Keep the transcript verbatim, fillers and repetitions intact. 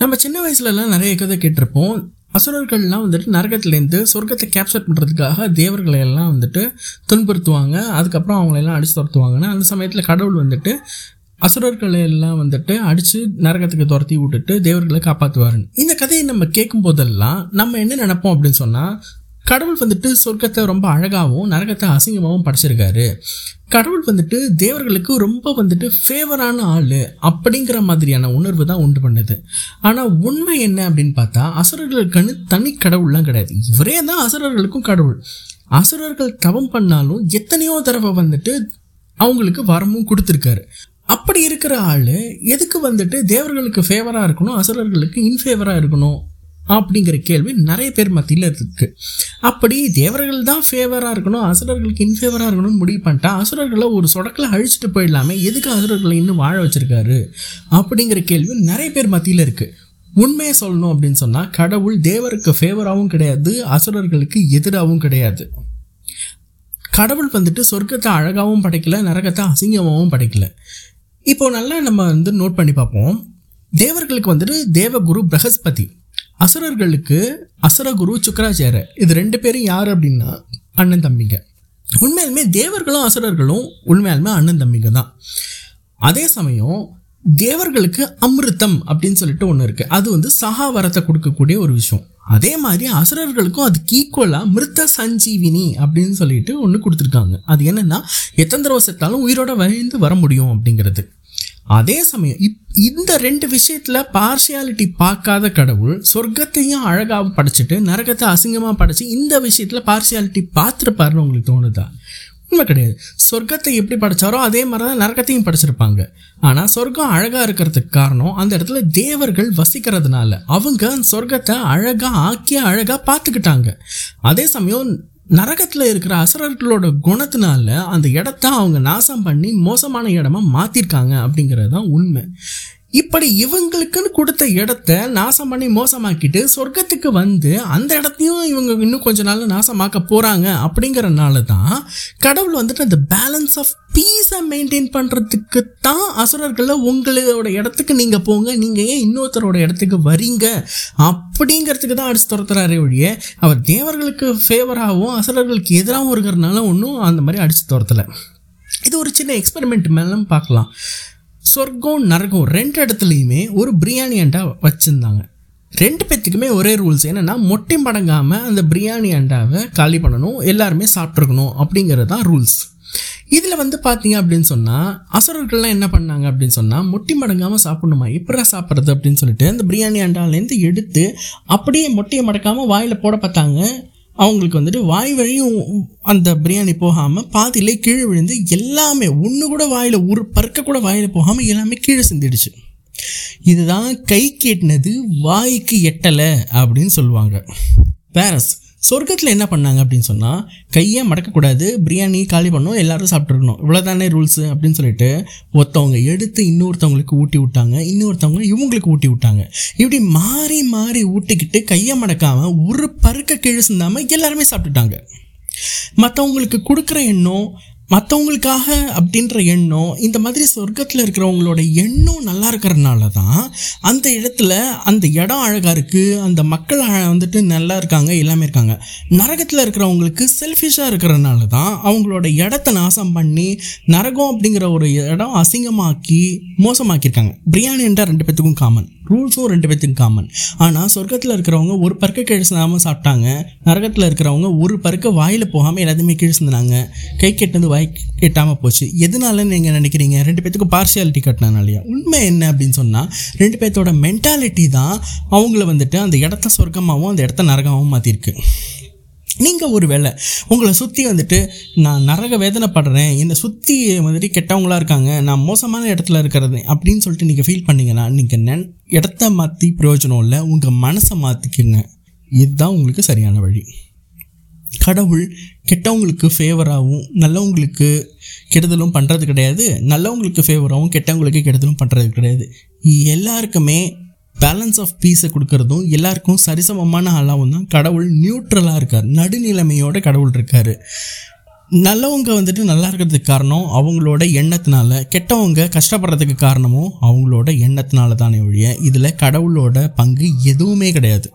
நம்ம சின்ன வயசுலலாம் நிறைய கதை கேட்டிருப்போம். அசுரர்கள்லாம் வந்துட்டு நரகத்துலேருந்து சொர்க்கத்தை கேப்சர் பண்ணுறதுக்காக தேவர்களையெல்லாம் வந்துட்டு துன்புறுத்துவாங்க, அதுக்கப்புறம் அவங்களெல்லாம் அடித்து துரத்துவாங்கன்னா அந்த சமயத்தில் கடவுள் வந்துட்டு அசுரர்களையெல்லாம் வந்துட்டு அடித்து நரகத்துக்கு துரத்தி விட்டுட்டு தேவர்களை காப்பாற்றுவாருன்னு. இந்த கதையை நம்ம கேட்கும் போதெல்லாம் நம்ம என்ன நினைப்போம் அப்படின்னு சொன்னால், கடவுள் வந்துட்டு சொர்க்கத்தை ரொம்ப அழகாகவும் நரகத்தை அசிங்கமாகவும் படைச்சிருக்காரு, கடவுள் வந்துட்டு தேவர்களுக்கு ரொம்ப வந்துட்டு ஃபேவரான ஆள் அப்படிங்கிற மாதிரியான உணர்வு தான் உண்டு பண்ணுது. ஆனால் உண்மை என்ன அப்படின்னு பார்த்தா, அசுரர்களுக்குன்னு தனி கடவுள்லாம் கிடையாது, இவரே தான் அசுரர்களுக்கும் கடவுள். அசுரர்கள் தவம் பண்ணாலும் எத்தனையோ தடவை வந்துட்டு அவங்களுக்கு வரமும் கொடுத்துருக்காரு. அப்படி இருக்கிற ஆள் எதுக்கு வந்துட்டு தேவர்களுக்கு ஃபேவராக இருக்கணும், அசுரர்களுக்கு இன்ஃபேவராக இருக்கணும் அப்படிங்கிற கேள்வி நிறைய பேர் மத்தியில் இருக்குது. அப்படி தேவர்கள் தான் ஃபேவராக இருக்கணும், அசுரர்களுக்கு இன்ஃபேவராக இருக்கணும்னு முடிவு பண்ணிட்டா அசுரர்களை ஒரு சொடக்கில் அழிச்சிட்டு போயிடலாமே, எதுக்கு அசுரர்களை இன்னும் வாழ வச்சுருக்காரு அப்படிங்கிற கேள்வி நிறைய பேர் மத்தியில் இருக்குது. உண்மையை சொல்லணும் அப்படின்னு சொன்னால், கடவுள் தேவருக்கு ஃபேவராகவும் கிடையாது, அசுரர்களுக்கு எதிராகவும் கிடையாது. கடவுள் வந்துட்டு சொர்க்கத்தை அழகாகவும் படைக்கலை, நரகத்தை அசிங்கமாகவும் படைக்கலை. இப்போது நல்லா நம்ம வந்து நோட் பண்ணி பார்ப்போம். தேவர்களுக்கு வந்துட்டு தேவகுரு பிரகஸ்பதி, அசுரர்களுக்கு அசுரகுரு சுக்கராச்சாரியர். இது ரெண்டு பேரும் யார் அப்படின்னா அண்ணன் தம்பிங்க. உண்மையாலுமே தேவர்களும் அசுரர்களும் உண்மையாலுமே அண்ணன் தம்பிங்க தான். அதே சமயம் தேவர்களுக்கு அமிர்தம் அப்படின்னு சொல்லிட்டு ஒன்று இருக்குது, அது வந்து சகாவரத்தை கொடுக்கக்கூடிய ஒரு விஷயம். அதே மாதிரி அசுரர்களுக்கும் அதுக்கு ஈக்குவலாக மிருத்த சஞ்சீவினி அப்படின்னு சொல்லிட்டு ஒன்று கொடுத்துருக்காங்க. அது என்னென்னா, எத்தனை தடவை செத்தாலும் உயிரோட வழிந்து வர முடியும் அப்படிங்கிறது. அதே சமயம் இப் இந்த ரெண்டு விஷயத்தில் பார்ஷியாலிட்டி பார்க்காத கடவுள் சொர்க்கத்தையும் அழகாக படைச்சிட்டு நரகத்தை அசிங்கமாக படைச்சி இந்த விஷயத்தில் பார்ஷியாலிட்டி பார்த்துருப்பாருன்னு உங்களுக்கு தோணுதா? உண்மை கிடையாது. சொர்க்கத்தை எப்படி படைத்தாரோ அதே மாதிரி தான் நரகத்தையும் படைச்சிருப்பாங்க. ஆனால் சொர்க்கம் அழகாக இருக்கிறதுக்கு காரணம் அந்த இடத்துல தேவர்கள் வசிக்கிறதுனால அவங்க சொர்க்கத்தை அழகாக ஆக்கிய அழகாக பார்த்துக்கிட்டாங்க. அதே சமயம் நரகத்தில் இருக்கிற அசுரர்களோட குணத்தினால அந்த இடத்த அவங்க நாசம் பண்ணி மோசமான இடமா மாற்றிருக்காங்க அப்படிங்கிறது தான் உண்மை. இப்படி இவங்களுக்குன்னு கொடுத்த இடத்த நாசம் பண்ணி மோசமாக்கிட்டு சொர்க்கத்துக்கு வந்து அந்த இடத்தையும் இவங்க இன்னும் கொஞ்ச நாள் நாசமாக்க போகிறாங்க. அப்படிங்கிறனால தான் கடவுள் வந்துட்டு அந்த பேலன்ஸ் ஆஃப் பீஸை மெயின்டைன் பண்ணுறதுக்கு தான் அசுரர்களை உங்களோட இடத்துக்கு நீங்கள் போங்க, நீங்கள் ஏன் இன்னொருத்தரோட இடத்துக்கு வரீங்க அப்படிங்கிறதுக்கு தான் அடிச்சு துரத்துறாரே ஒழிய, அவர் தேவர்களுக்கு ஃபேவராகவும் அசுரர்களுக்கு எதிராகவும் இருக்கிறதுனால ஒன்றும் அந்த மாதிரி அடிச்சு துரத்தலை. இது ஒரு சின்ன எக்ஸ்பெரிமெண்ட் மேலும் பார்க்கலாம். சொர்க்கம் நரகம் ரெண்டு இடத்துலையுமே ஒரு பிரியாணி அண்டா வச்சுருந்தாங்க. ரெண்டு பேத்துக்குமே ஒரே ரூல்ஸ் என்னென்னா, மொட்டை மடங்காமல் அந்த பிரியாணி அண்டாவை காலி பண்ணணும், எல்லாருமே சாப்பிட்ருக்கணும் அப்படிங்கிறது தான் ரூல்ஸ். இதில் வந்து பார்த்தீங்க அப்படின்னு சொன்னால், அசுரர்கள்லாம் என்ன பண்ணாங்க அப்படின்னு சொன்னால், மொட்டை மடங்காமல் சாப்பிடணுமா, எப்படா சாப்பிட்றது அப்படின்னு சொல்லிட்டு அந்த பிரியாணி அண்டாலேருந்து எடுத்து அப்படியே மொட்டையை மடக்காமல் வாயில் போட பார்த்தாங்க. அவங்களுக்கு வந்துட்டு வாய் வழியும் அந்த பிரியாணி போகாமல் பாதியிலே கீழே விழுந்து எல்லாமே ஒன்று கூட வாயில் ஒரு பருக்க கூட வாயில் போகாமல் எல்லாமே கீழே சிந்திடுச்சு. இதுதான் கை கேட்டினது வாய்க்கு எட்டலை அப்படின்னு சொல்லுவாங்க. பேரஸ் சொர்க்கத்தில் என்ன பண்ணாங்க அப்படின்னு சொன்னால், கையை மடக்கக்கூடாது, பிரியாணி காலி பண்ணணும், எல்லோரும் சாப்பிட்ருக்கணும், இவ்வளோதானே ரூல்ஸு அப்படின்னு சொல்லிட்டு ஒருத்தவங்க எடுத்து இன்னொருத்தவங்களுக்கு ஊட்டி விட்டாங்க, இன்னொருத்தவங்க இவங்களுக்கு ஊட்டி விட்டாங்க. இப்படி மாறி மாறி ஊட்டிக்கிட்டு கையை மடக்காமல் ஒரு பருக்க கீழே சிந்தாமல் எல்லாருமே சாப்பிட்டுட்டாங்க. மற்றவங்களுக்கு கொடுக்குற எண்ணம், மற்றவங்களுக்காக அப்படின்ற எண்ணம், இந்த மாதிரி சொர்க்கத்தில் இருக்கிறவங்களோட எண்ணம் நல்லா இருக்கிறதுனால தான் அந்த இடத்துல அந்த இடம் அழகாக இருக்குது, அந்த மக்கள் வந்துட்டு நல்லா இருக்காங்க, எல்லாமே இருக்காங்க. நரகத்தில் இருக்கிறவங்களுக்கு செல்ஃபிஷாக இருக்கிறதுனால தான் அவங்களோட இடத்த நாசம் பண்ணி நரகம் அப்படிங்கிற ஒரு இடம் அசிங்கமாக்கி மோசமாக்கியிருக்காங்க. பிரியாணி என்றால் ரெண்டு பேத்துக்கும் காமன், ரூல்ஸும் ரெண்டு பேத்துக்கும் காமன். ஆனால் சொர்க்கத்தில் இருக்கிறவங்க ஒரு பருக்க கிழிச்சினாமல் சாப்பிட்டாங்க, நரகத்தில் இருக்கிறவங்க ஒரு பருக்க வாயில் போகாமல் எல்லாத்தையுமே கிழிச்சிருந்தாங்க. கை கெட்டது வாய் கெட்டாமல் போச்சு. எதனாலன்னு நீங்கள் நினைக்கிறீங்க? ரெண்டு பேத்துக்கும் பார்ஷியாலிட்டி கட்டினாலையா? உண்மை என்ன அப்படின்னு சொன்னால், ரெண்டு பேர்த்தோட மென்டாலிட்டி தான் அவங்கள வந்துட்டு அந்த இடத்த சொர்க்கமாகவும் அந்த இடத்த நரகமாகவும் மாற்றிருக்கு. நீங்கள் ஒரு வேளை உங்களை சுற்றி வந்துட்டு நான் நரக வேதனைப்படுறேன், என்னை சுற்றி வந்துட்டு கெட்டவங்களாக இருக்காங்க, நான் மோசமான இடத்துல இருக்கிறது அப்படின்னு சொல்லிட்டு நீங்கள் ஃபீல் பண்ணிங்கன்னா, நீங்கள் நன் இடத்த மாற்றி பிரயோஜனம் இல்லை, உங்கள் மனசை மாற்றிக்குங்க. இதுதான் உங்களுக்கு சரியான வழி. கடவுள் கெட்டவங்களுக்கு ஃபேவராகவும் நல்லவங்களுக்கு கெடுதலும் பண்ணுறது கிடையாது, நல்லவங்களுக்கு ஃபேவராகவும் கெட்டவங்களுக்கு கெடுதலும் பண்ணுறது கிடையாது. எல்லாருக்குமே பேலன்ஸ் ஆஃப் பீஸை கொடுக்கறதும் எல்லாருக்கும் சரிசமமான ஆளாகவும் தான் கடவுள் நியூட்ரலாக இருக்கார், நடுநிலைமையோட கடவுள் இருக்கார். நல்லவங்க வந்துட்டு நல்லா இருக்கிறதுக்கு காரணம் அவங்களோட எண்ணத்தினால, கெட்டவங்க கஷ்டப்படுறதுக்கு காரணமும் அவங்களோட எண்ணத்தினால தானே ஒழிய இதில் கடவுளோட பங்கு எதுவுமே கிடையாது.